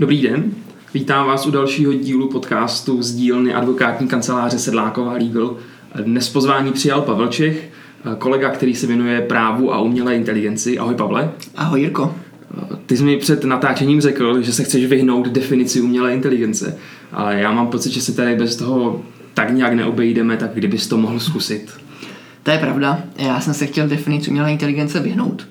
Dobrý den, vítám vás u dalšího dílu podcastu z dílny advokátní kanceláře Sedláková Legal. Dnes pozvání přijal Pavel Čech, kolega, který se věnuje právu a umělé inteligenci. Ahoj Pavle. Ahoj Jirko. Ty jsi mi před natáčením řekl, že se chceš vyhnout definici umělé inteligence, ale já mám pocit, že se tady bez toho tak nějak neobejdeme, tak kdybys to mohl zkusit. To je pravda, já jsem se chtěl definici umělé inteligence vyhnout.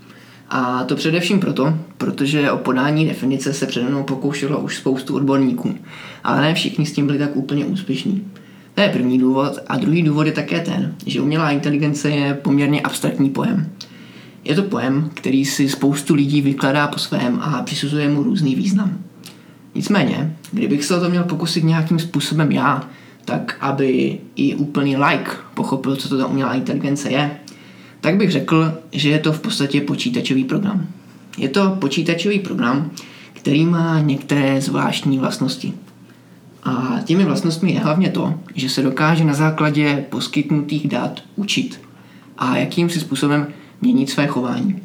A to především proto, protože o podání definice se přede mnou pokoušelo už spoustu odborníků, ale ne všichni s tím byli tak úplně úspěšní. To je první důvod a druhý důvod je také ten, že umělá inteligence je poměrně abstraktní pojem. Je to pojem, který si spoustu lidí vykládá po svém a přisuzuje mu různý význam. Nicméně, kdybych se o to měl pokusit nějakým způsobem já, tak aby i úplný laik pochopil, co to ta umělá inteligence je, tak bych řekl, že je to v podstatě počítačový program. Je to počítačový program, který má některé zvláštní vlastnosti. A těmi vlastnostmi je hlavně to, že se dokáže na základě poskytnutých dat učit a jakým si způsobem měnit své chování.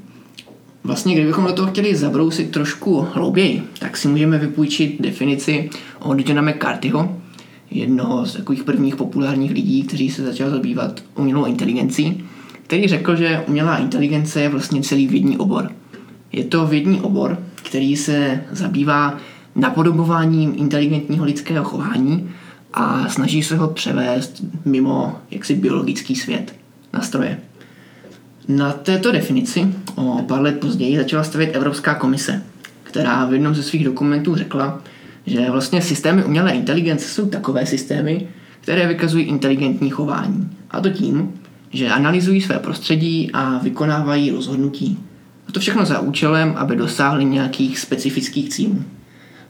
Vlastně, kdybychom do toho chtěli zabrousit trošku hlouběji, tak si můžeme vypůjčit definici od Johna McCarthyho, jednoho z takových prvních populárních lidí, kteří se začal zabývat umělou inteligencí, který řekl, že umělá inteligence je vlastně celý vědní obor. Je to vědní obor, který se zabývá napodobováním inteligentního lidského chování a snaží se ho převést mimo jaksi biologický svět na stroje. Na této definici o pár let později začala stavět Evropská komise, která v jednom ze svých dokumentů řekla, že vlastně systémy umělé inteligence jsou takové systémy, které vykazují inteligentní chování. A to tím, že analyzují své prostředí a vykonávají rozhodnutí. A to všechno za účelem, aby dosáhli nějakých specifických cílů.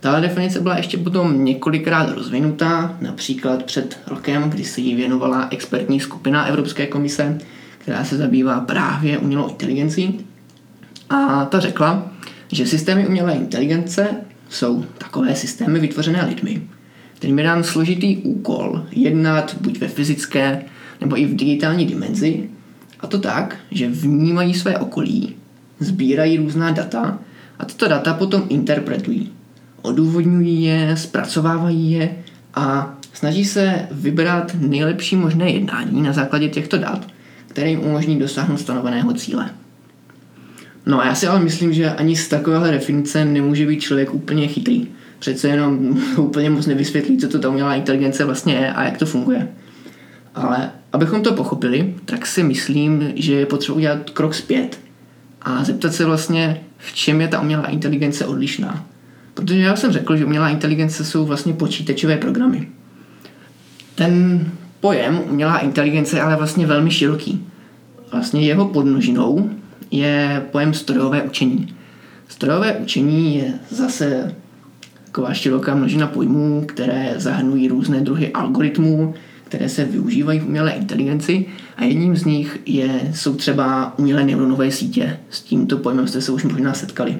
Tahle definice byla ještě potom několikrát rozvinutá, například před rokem, kdy se jí věnovala expertní skupina Evropské komise, která se zabývá právě umělou inteligencí. A ta řekla, že systémy umělé inteligence jsou takové systémy vytvořené lidmi, kterým je dán složitý úkol jednat buď ve fyzické nebo i v digitální dimenzi, a to tak, že vnímají své okolí, sbírají různá data a tato data potom interpretují. Odůvodňují je, zpracovávají je a snaží se vybrat nejlepší možné jednání na základě těchto dat, které jim umožní dosáhnout stanoveného cíle. No a já si ale myslím, že ani z takovéhle definice nemůže být člověk úplně chytrý. Přece jenom úplně moc nevysvětlí, co to ta umělá inteligence vlastně je a jak to funguje. Ale abychom to pochopili, tak si myslím, že je potřeba udělat krok zpět a zeptat se vlastně, v čem je ta umělá inteligence odlišná. Protože já jsem řekl, že umělá inteligence jsou vlastně počítačové programy. Ten pojem umělá inteligence je ale vlastně velmi široký. Vlastně jeho podmnožinou je pojem strojové učení. Strojové učení je zase taková široká množina pojmů, které zahrnují různé druhy algoritmů, které se využívají v umělé inteligenci a jedním z nich jsou třeba umělé neuronové sítě. S tímto pojmem jste se už možná setkali.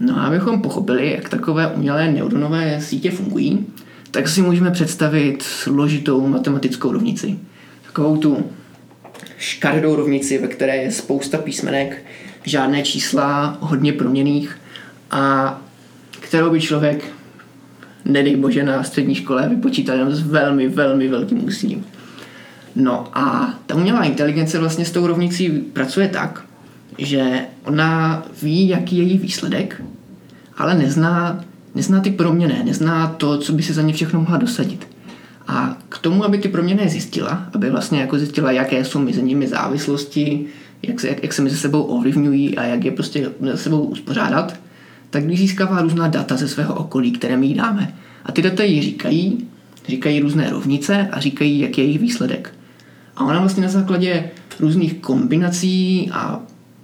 No a abychom pochopili, jak takové umělé neuronové sítě fungují, tak si můžeme představit složitou matematickou rovnici. Takovou tu škaredou rovnici, ve které je spousta písmenek, žádné čísla, hodně proměnných a kterou by člověk, nedej bože, na střední škole vypočítal jenom s velmi, velmi velkým úsilím. No a ta umělá inteligence vlastně s tou rovnicí pracuje tak, že ona ví, jaký je její výsledek, ale nezná ty proměnné, nezná to, co by se za ně všechno mohla dosadit. A k tomu, aby ty proměnné zjistila, aby vlastně jako zjistila, jaké jsou mezi nimi závislosti, jak se mezi sebou ovlivňují a jak je prostě mezi sebou uspořádat, tak když získává různá data ze svého okolí, které my jí dáme. A ty data jí říkají různé rovnice a říkají, jak je jejich výsledek. A ona vlastně na základě různých kombinací a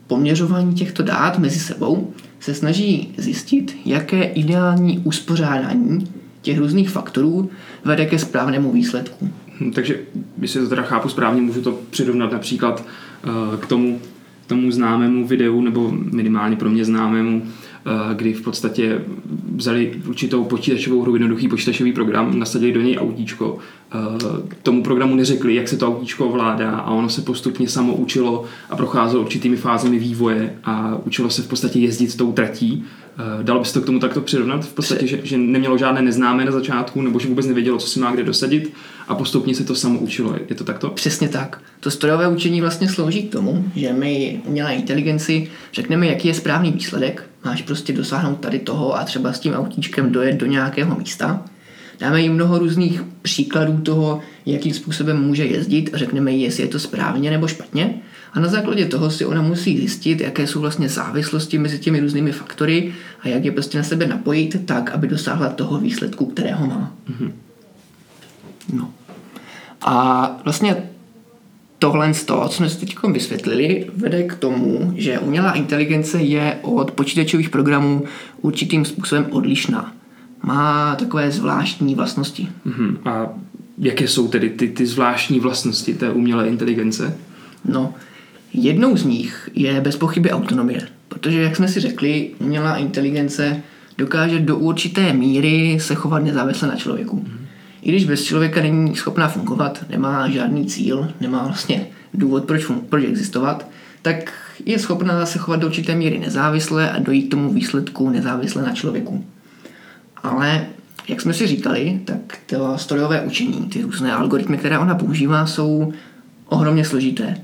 poměřování těchto dát mezi sebou se snaží zjistit, jaké ideální uspořádání těch různých faktorů vede ke správnému výsledku. Takže, jestli to teda chápu správně, můžu to přirovnat například k tomu známému videu, nebo minimálně pro mě známému, kdy v podstatě vzali určitou počítačovou hru, jednoduchý počítačový program, nasadili do něj autíčko, tomu programu neřekli, jak se to autíčko ovládá, a ono se postupně samo učilo a procházelo určitými fázemi vývoje a učilo se v podstatě jezdit tou tratí. Dalo by se to k tomu takto přirovnat? V podstatě, že nemělo žádné neznámé na začátku, nebo že vůbec nevědělo, co se má kde dosadit, a postupně se to samo učilo. Je to takto? Přesně tak. To strojové učení vlastně slouží k tomu, že my umělé inteligenci řekneme, jaký je správný výsledek. Máš prostě dosáhnout tady toho a třeba s tím autíčkem dojet do nějakého místa. Dáme jim mnoho různých příkladů toho, jakým způsobem může jezdit, a řekneme jí, jestli je to správně nebo špatně. A na základě toho si ona musí zjistit, jaké jsou vlastně závislosti mezi těmi různými faktory a jak je prostě na sebe napojit tak, aby dosáhla toho výsledku, kterého má. Mm-hmm. No. A vlastně tohle z toho, co jsme si teď vysvětlili, vede k tomu, že umělá inteligence je od počítačových programů určitým způsobem odlišná. Má takové zvláštní vlastnosti. Mm-hmm. A jaké jsou tedy ty zvláštní vlastnosti té umělé inteligence? No, jednou z nich je bez pochyby autonomie, protože, jak jsme si řekli, umělá inteligence dokáže do určité míry se chovat nezávisle na člověku. I když bez člověka není schopná fungovat, nemá žádný cíl, nemá vlastně důvod, proč existovat, tak je schopná se chovat do určité míry nezávisle a dojít k tomu výsledku nezávisle na člověku. Ale jak jsme si říkali, tak to strojové učení, ty různé algoritmy, které ona používá, jsou ohromně složité.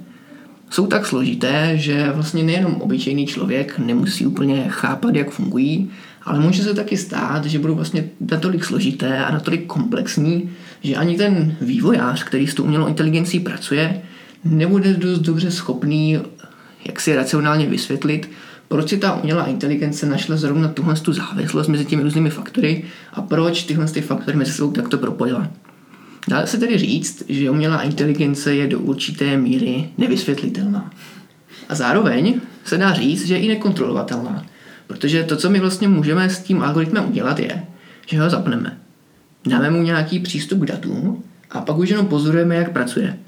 Jsou tak složité, že vlastně nejenom obyčejný člověk nemusí úplně chápat, jak fungují, ale může se taky stát, že budou vlastně natolik složité a natolik komplexní, že ani ten vývojář, který s tou umělou inteligencí pracuje, nebude dost dobře schopný jak si racionálně vysvětlit, proč si ta umělá inteligence našla zrovna tuhle tu závislost mezi těmi různými faktory a proč tyhle ty faktory mezi sebou takto propojila. Dá se tedy říct, že umělá inteligence je do určité míry nevysvětlitelná. A zároveň se dá říct, že je i nekontrolovatelná. Protože to, co my vlastně můžeme s tím algoritmem udělat, je, že ho zapneme. Dáme mu nějaký přístup k datům a pak už jenom pozorujeme, jak pracuje.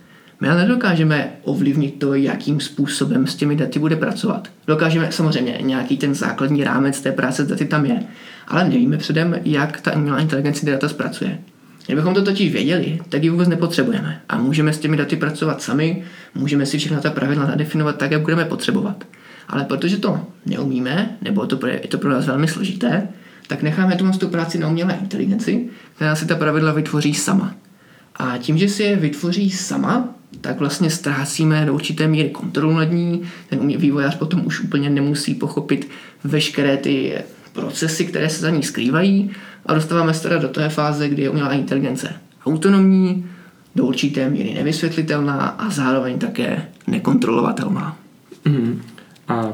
My ale nedokážeme ovlivnit to, jakým způsobem s těmi daty bude pracovat. Dokážeme samozřejmě, nějaký ten základní rámec té práce s daty tam je, ale nevíme předem, jak ta umělá inteligence data zpracuje. Kdybychom to totiž věděli, tak ji vůbec nepotřebujeme a můžeme s těmi daty pracovat sami, můžeme si všechna ta pravidla nadefinovat tak, jak budeme potřebovat. Ale protože to neumíme, nebo je to pro nás velmi složité, tak necháme tu práci na umělé inteligenci, která si ta pravidla vytvoří sama. A tím, že si je vytvoří sama, tak vlastně ztrácíme do určité míry kontrolu nad ní, ten vývojář potom už úplně nemusí pochopit veškeré ty procesy, které se za ní skrývají, a dostáváme se teda do té fáze, kdy je umělá inteligence autonomní, do určité míry nevysvětlitelná a zároveň také nekontrolovatelná. Mm. A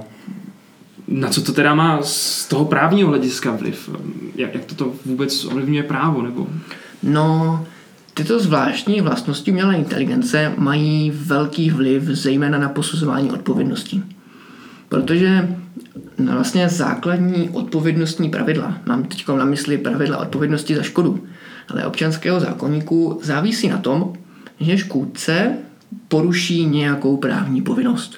na co to teda má z toho právního hlediska vliv? Jak to vůbec ovlivňuje právo? Nebo? No, tyto zvláštní vlastnosti umělé inteligence mají velký vliv zejména na posuzování odpovědnosti. Protože no vlastně základní odpovědnostní pravidla, mám teď na mysli pravidla odpovědnosti za škodu, ale občanského zákoníku, závisí na tom, že škůdce poruší nějakou právní povinnost.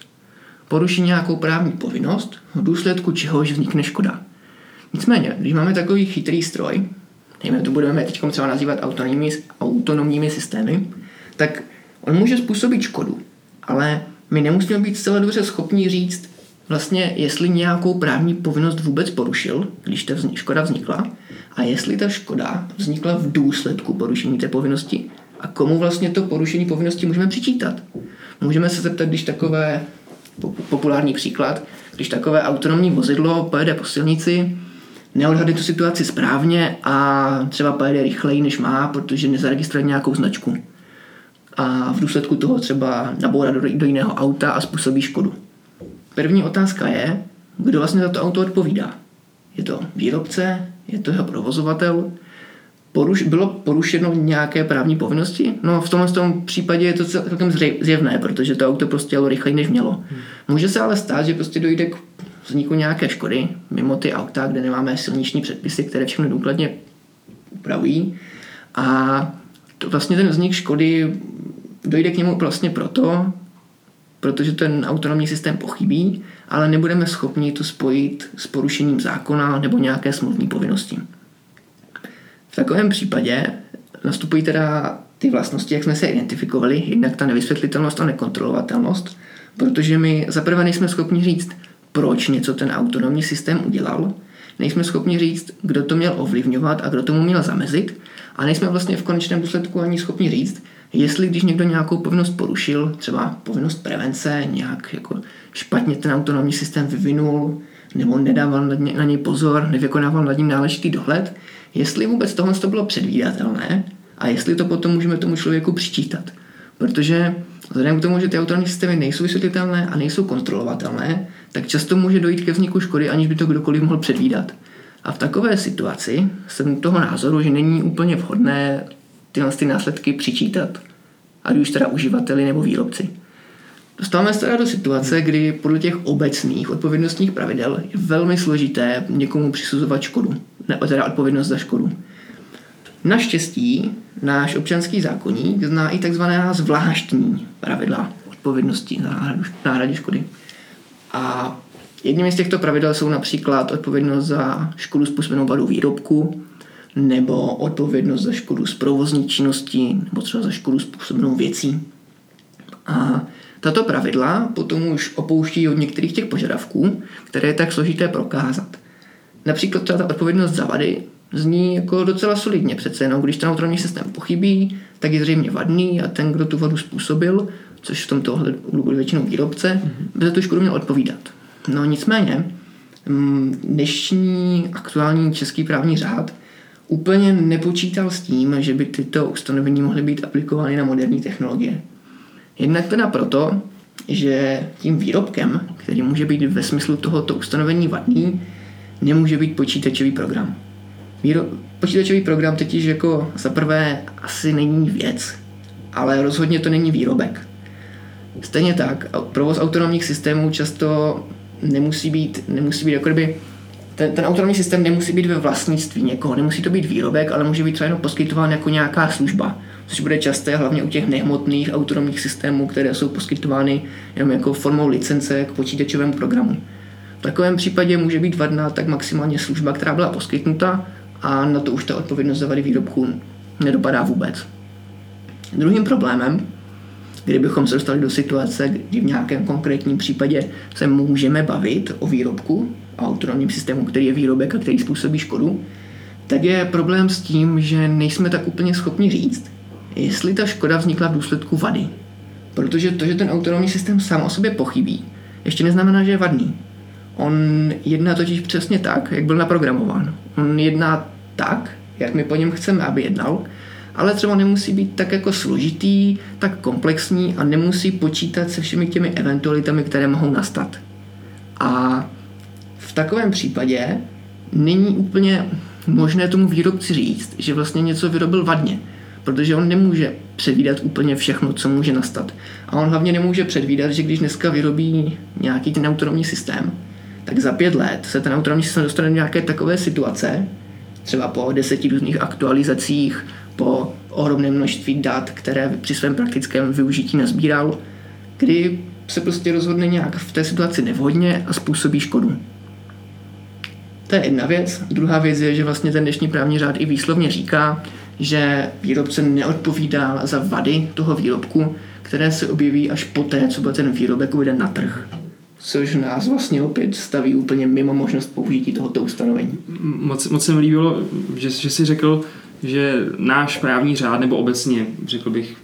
Poruší nějakou právní povinnost, v důsledku čehož vznikne škoda. Nicméně, když máme takový chytrý stroj, nejme to budeme teď třeba nazývat autonomními systémy, tak on může způsobit škodu, ale my nemusíme být zcela dobře schopni říct, vlastně, jestli nějakou právní povinnost vůbec porušil, když ta škoda vznikla, a jestli ta škoda vznikla v důsledku porušení té povinnosti a komu vlastně to porušení povinnosti můžeme přičítat. Můžeme se zeptat, když takové, populární příklad, když takové autonomní vozidlo pojede po silnici, neodhadne tu situaci správně a třeba pojede rychleji, než má, protože nezaregistruje nějakou značku. A v důsledku toho třeba nabourá do jiného auta a způsobí škodu. První otázka je, kdo vlastně za to auto odpovídá. Je to výrobce, je to jeho provozovatel? Bylo porušeno nějaké právní povinnosti? No, v tomhle tom případě je to celkem zjevné, protože to auto prostě jelo rychleji, než mělo. Může se ale stát, že prostě dojde k vzniku nějaké škody, mimo ty auta, kde nemáme silniční předpisy, které všechno důkladně upravují. A to vlastně ten vznik škody dojde k němu vlastně proto, protože ten autonomní systém pochybí, ale nebudeme schopni to spojit s porušením zákona nebo nějaké smluvní povinnosti. V takovém případě nastupují teda ty vlastnosti, jak jsme se identifikovali, jednak ta nevysvětlitelnost a nekontrolovatelnost, protože my zaprvé nejsme schopni říct, proč něco ten autonomní systém udělal, nejsme schopni říct, kdo to měl ovlivňovat a kdo tomu měl zamezit a nejsme vlastně v konečném důsledku ani schopni říct, jestli když někdo nějakou povinnost porušil, třeba povinnost prevence, nějak jako špatně ten autonomní systém vyvinul, nebo nedával na něj pozor, nevykonával nad ním náležitý dohled, jestli vůbec tohle to bylo předvídatelné a jestli to potom můžeme tomu člověku přičítat. Protože vzhledem k tomu, že ty autonomní systémy nejsou vysvětlitelné a nejsou kontrolovatelné, tak často může dojít ke vzniku škody, aniž by to kdokoliv mohl předvídat. A v takové situaci jsem toho názoru, že není úplně vhodné ty následky přičítat, ať už teda uživateli nebo výrobci. Dostáváme se teda do situace, kdy podle těch obecných odpovědnostních pravidel je velmi složité někomu přisuzovat škodu, nebo teda odpovědnost za škodu. Naštěstí náš občanský zákoník zná i takzvaná zvláštní pravidla odpovědnosti za náhradu škody. A jedním z těchto pravidel jsou například odpovědnost za škodu způsobenou vadou výrobku, nebo odpovědnost za škodu z provozní činnosti, nebo třeba za škodu způsobenou věcí. A tato pravidla potom už opouští od některých těch požadavků, které je tak složité prokázat. Například ta odpovědnost za vady zní jako docela solidně přece, no, když ten autonomní systém pochybí, tak je zřejmě vadný a ten, kdo tu vadu způsobil, což v tomto ohledu byl většinou výrobce, by za tu škodu měl odpovídat. No nicméně, dnešní aktuální český právní řád úplně nepočítal s tím, že by tyto ustanovení mohly být aplikovány na moderní technologie. Jednak teda proto, že tím výrobkem, který může být ve smyslu tohoto ustanovení vadný, nemůže být počítačový program. Počítačový program totiž jako za prvé asi není věc, ale rozhodně to není výrobek. Stejně tak, provoz autonomních systémů často nemusí být jako kdyby ten autonomní systém nemusí být ve vlastnictví někoho, nemusí to být výrobek, ale může být třeba jenom poskytován jako nějaká služba, což bude časté hlavně u těch nehmotných autonomních systémů, které jsou poskytovány jenom jako formou licence k počítačovému programu. V takovém případě může být vadná tak maximálně služba, která byla poskytnuta a na to už ta odpovědnost za vady výrobků nedopadá vůbec. Druhým problémem, kdybychom se dostali do situace, kdy v nějakém konkrétním případě se můžeme bavit o výrobku, a autonomním systému, který je výrobek a který způsobí škodu, tak je problém s tím, že nejsme tak úplně schopni říct, jestli ta škoda vznikla v důsledku vady. Protože to, že ten autonomní systém sám o sobě pochybí, ještě neznamená, že je vadný. On jedná totiž přesně tak, jak byl naprogramován. On jedná tak, jak my po něm chceme, aby jednal, ale třeba nemusí být tak jako složitý, tak komplexní a nemusí počítat se všemi těmi eventualitami, které mohou nastat. A v takovém případě není úplně možné tomu výrobci říct, že vlastně něco vyrobil vadně, protože on nemůže předvídat úplně všechno, co může nastat. A on hlavně nemůže předvídat, že když dneska vyrobí nějaký ten autonomní systém, tak za 5 let se ten autonomní systém dostane do nějaké takové situace, třeba po 10 různých aktualizacích, po ohromném množství dat, které při svém praktickém využití nazbíral, kdy se prostě rozhodne nějak v té situaci nevhodně a způsobí škodu. To je jedna věc. Druhá věc je, že vlastně ten dnešní právní řád i výslovně říká, že výrobce neodpovídá za vady toho výrobku, které se objeví až poté, co byl ten výrobek uveden na trh. Což nás vlastně opět staví úplně mimo možnost použití tohoto ustanovení. Moc se mi líbilo, že jsi řekl, že náš právní řád, nebo obecně, řekl bych,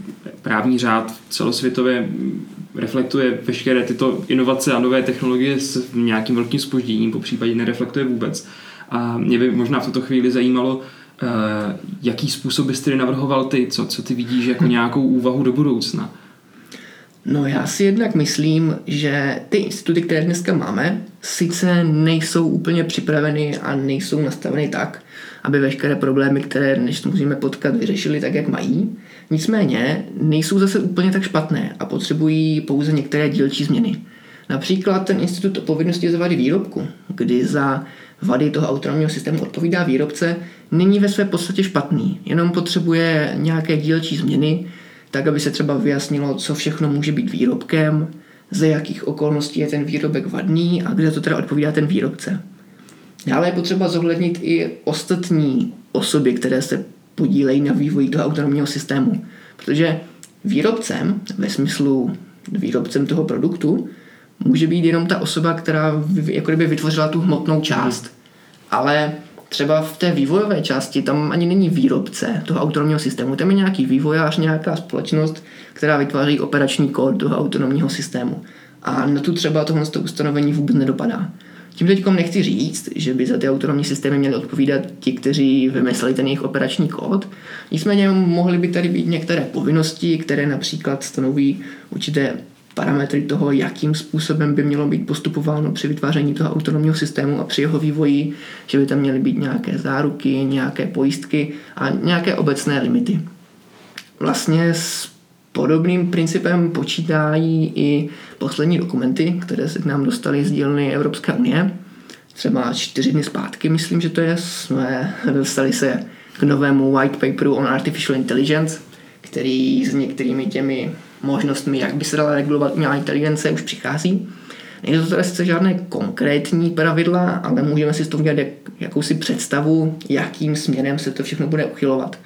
právní řád celosvětově reflektuje veškeré tyto inovace a nové technologie s nějakým velkým zpožděním, popřípadě nereflektuje vůbec. A mě by možná v tuto chvíli zajímalo, jaký způsob bys tedy navrhoval ty, co ty vidíš jako nějakou úvahu do budoucna. No já si jednak myslím, že ty instituty, které dneska máme, sice nejsou úplně připraveny a nejsou nastaveny tak, aby veškeré problémy, které dnes musíme potkat, vyřešili tak, jak mají. Nicméně nejsou zase úplně tak špatné a potřebují pouze některé dílčí změny. Například ten institut odpovědnosti za vady výrobku, kdy za vady toho autonomního systému odpovídá výrobce, není ve své podstatě špatný, jenom potřebuje nějaké dílčí změny, tak, aby se třeba vyjasnilo, co všechno může být výrobkem, za jakých okolností je ten výrobek vadný a kde to teda odpovídá ten výrobce. Dále je potřeba zohlednit i ostatní osoby, které se podílejí na vývoji toho autonomního systému, protože výrobcem, ve smyslu výrobcem toho produktu, může být jenom ta osoba, která jako kdyby vytvořila tu hmotnou část. Ale třeba v té vývojové části tam ani není výrobce toho autonomního systému, tam je nějaký vývojář, nějaká společnost, která vytváří operační kód toho autonomního systému. A na tu třeba tohle ustanovení vůbec nedopadá. Tím teďkom nechci říct, že by za ty autonomní systémy měli odpovídat ti, kteří vymysleli ten jejich operační kód. Nicméně mohly by tady být některé povinnosti, které například stanoví určité parametry toho, jakým způsobem by mělo být postupováno při vytváření toho autonomního systému a při jeho vývoji, že by tam měly být nějaké záruky, nějaké pojistky a nějaké obecné limity. Vlastně s podobným principem počítají i poslední dokumenty, které se k nám dostaly z dílny Evropské unie. Třeba 4 dny zpátky, myslím, že to je, jsme dostali se k novému white paperu on artificial intelligence, který s některými těmi možnostmi, jak by se dala regulovat umělá inteligence, už přichází. Nejde to teda sice žádné konkrétní pravidla, ale můžeme si z toho udělat jakousi představu, jakým směrem se to všechno bude uchylovat.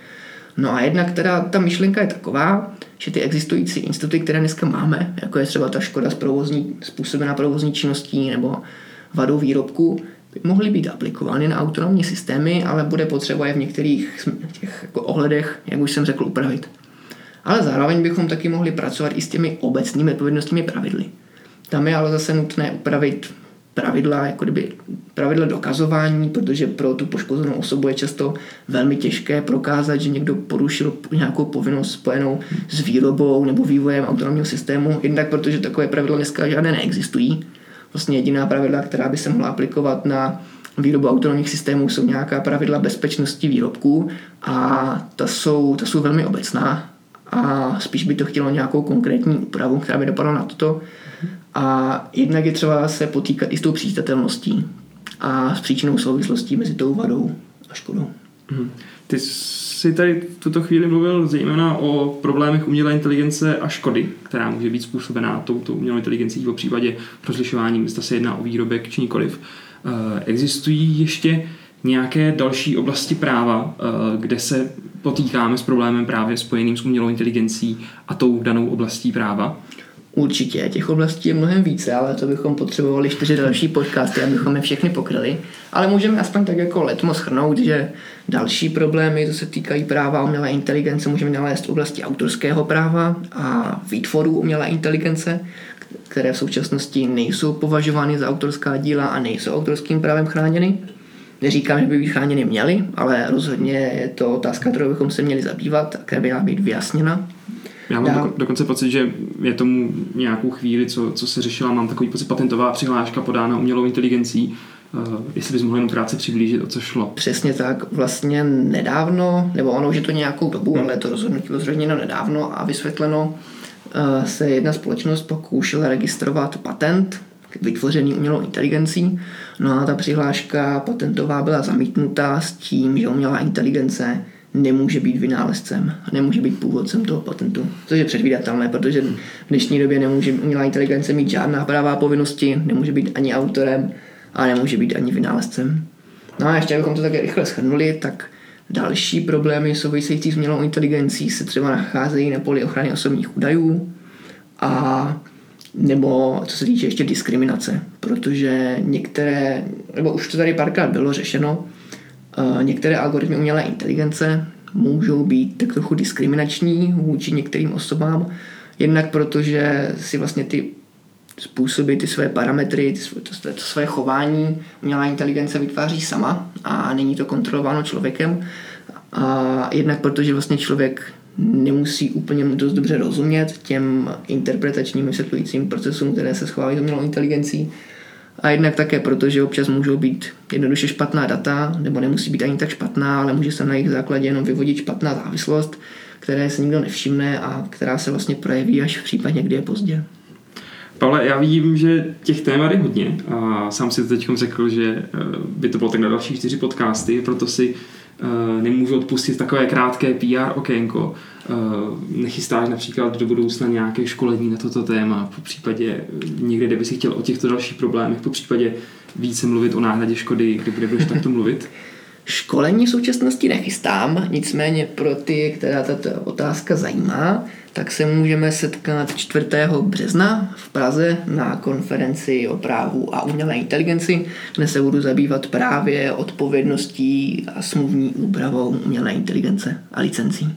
No a jednak teda ta myšlenka je taková, že ty existující instituty, které dneska máme, jako je třeba ta škoda způsobená provozní činností nebo vadou výrobku, by mohly být aplikovány na autonomní systémy, ale bude potřeba je v některých těch jako ohledech, jak už jsem řekl, upravit. Ale zároveň bychom taky mohli pracovat i s těmi obecnými odpovědnostními pravidly. Tam je ale zase nutné upravit pravidla, jako kdyby pravidla dokazování, protože pro tu poškozenou osobu je často velmi těžké prokázat, že někdo porušil nějakou povinnost spojenou s výrobou nebo vývojem autonomního systému, jednak protože takové pravidla dneska žádné neexistují. Vlastně jediná pravidla, která by se mohla aplikovat na výrobu autonomních systémů, jsou nějaká pravidla bezpečnosti výrobků a ta jsou velmi obecná a spíš by to chtělo nějakou konkrétní úpravu, která by dopadla na toto. A jednak je třeba se potýkat i s tou příčitelností a s příčinou souvislostí mezi tou vadou a škodou. Ty jsi tady v tuto chvíli mluvil zejména o problémech umělé inteligence a škody, která může být způsobená touto umělou inteligencí v případě rozlišování, zda se jedná o výrobek či nikoliv. Existují ještě nějaké další oblasti práva, kde se potýkáme s problémem právě spojeným s umělou inteligencí a tou danou oblastí práva? Určitě, těch oblastí je mnohem více, ale to bychom potřebovali 4 další podcasty, abychom je všechny pokryli. Ale můžeme aspoň tak jako letmo shrnout, že další problémy, co se týkají práva umělé inteligence, můžeme nalézt v oblasti autorského práva a výtvorů umělé inteligence, které v současnosti nejsou považovány za autorská díla a nejsou autorským právem chráněny. Neříkám, že by být chráněny měly, ale rozhodně je to otázka, kterou bychom se měli zabývat a která by měla být vyjasněna. Já mám dokonce pocit, že je tomu nějakou chvíli, co se řešila, mám takový pocit, patentová přihláška podána umělou inteligencí, jestli bys mohl jenom krátce přiblížit, o co šlo. Přesně tak, vlastně nedávno, nebo ono už je to nějakou dobu, ale to rozhodnutí bylo zveřejněno nedávno a vysvětleno, se jedna společnost pokoušela registrovat patent vytvořený umělou inteligencí, no a ta přihláška patentová byla zamítnutá s tím, že umělá inteligence nemůže být vynálezcem, nemůže být původcem toho patentu, což je předvídatelné, protože v dnešní době nemůže umělá inteligence mít žádná práva a povinnosti, nemůže být ani autorem a nemůže být ani vynálezcem. No a ještě abychom to také rychle shrnuli, tak další problémy související s umělou inteligencí se třeba nacházejí na poli ochrany osobních údajů a nebo co se týče ještě diskriminace, protože některé, nebo už to tady párkrát bylo řešeno, některé algoritmy umělé inteligence můžou být tak trochu diskriminační vůči některým osobám, jednak protože si vlastně ty způsoby, ty své parametry, to své chování umělá inteligence vytváří sama a není to kontrolováno člověkem, a jednak protože vlastně člověk nemusí úplně dost dobře rozumět těm interpretačním vysvětlujícím procesům, které se schovávají s umělou inteligencí, a jednak také proto, že občas můžou být jednoduše špatná data, nebo nemusí být ani tak špatná, ale může se na jejich základě jenom vyvodit špatná závislost, které se nikdo nevšimne a která se vlastně projeví až v případě, kdy je pozdě. Pavle, já vidím, že těch témat je hodně a sám si to teď řekl, že by to bylo tak na další 4 podcasty, proto si nemůžu odpustit takové krátké PR okénko. Nechystáš například do budoucna nějaké školení na toto téma, po případě někde, kde bys chtěl o těchto dalších problémech, po případě více mluvit o náhradě škody, kde budeš takto mluvit? Školení v současnosti nechystám, nicméně pro ty, která tato otázka zajímá, tak se můžeme setkat 4. března v Praze na konferenci o právu a umělé inteligenci, kde se budu zabývat právě odpovědností a smluvní úpravou umělé inteligence a licencí.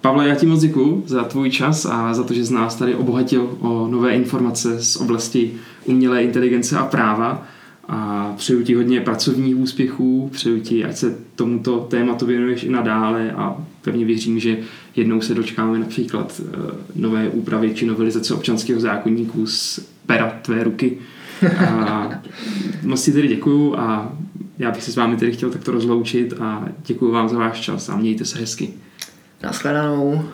Pavle, já ti moc děkuju za tvůj čas a za to, že jsi nás tady obohatil o nové informace z oblasti umělé inteligence a práva. A přeju ti hodně pracovních úspěchů, přeju ti, ať se tomuto tématu věnuješ i nadále a pevně věřím, že jednou se dočkáme například nové úpravy či novelizace občanského zákoníku z pera tvé ruky. A moc ti tedy děkuju a já bych se s vámi tedy chtěl takto rozloučit a děkuju vám za váš čas a mějte se hezky. Naschledanou.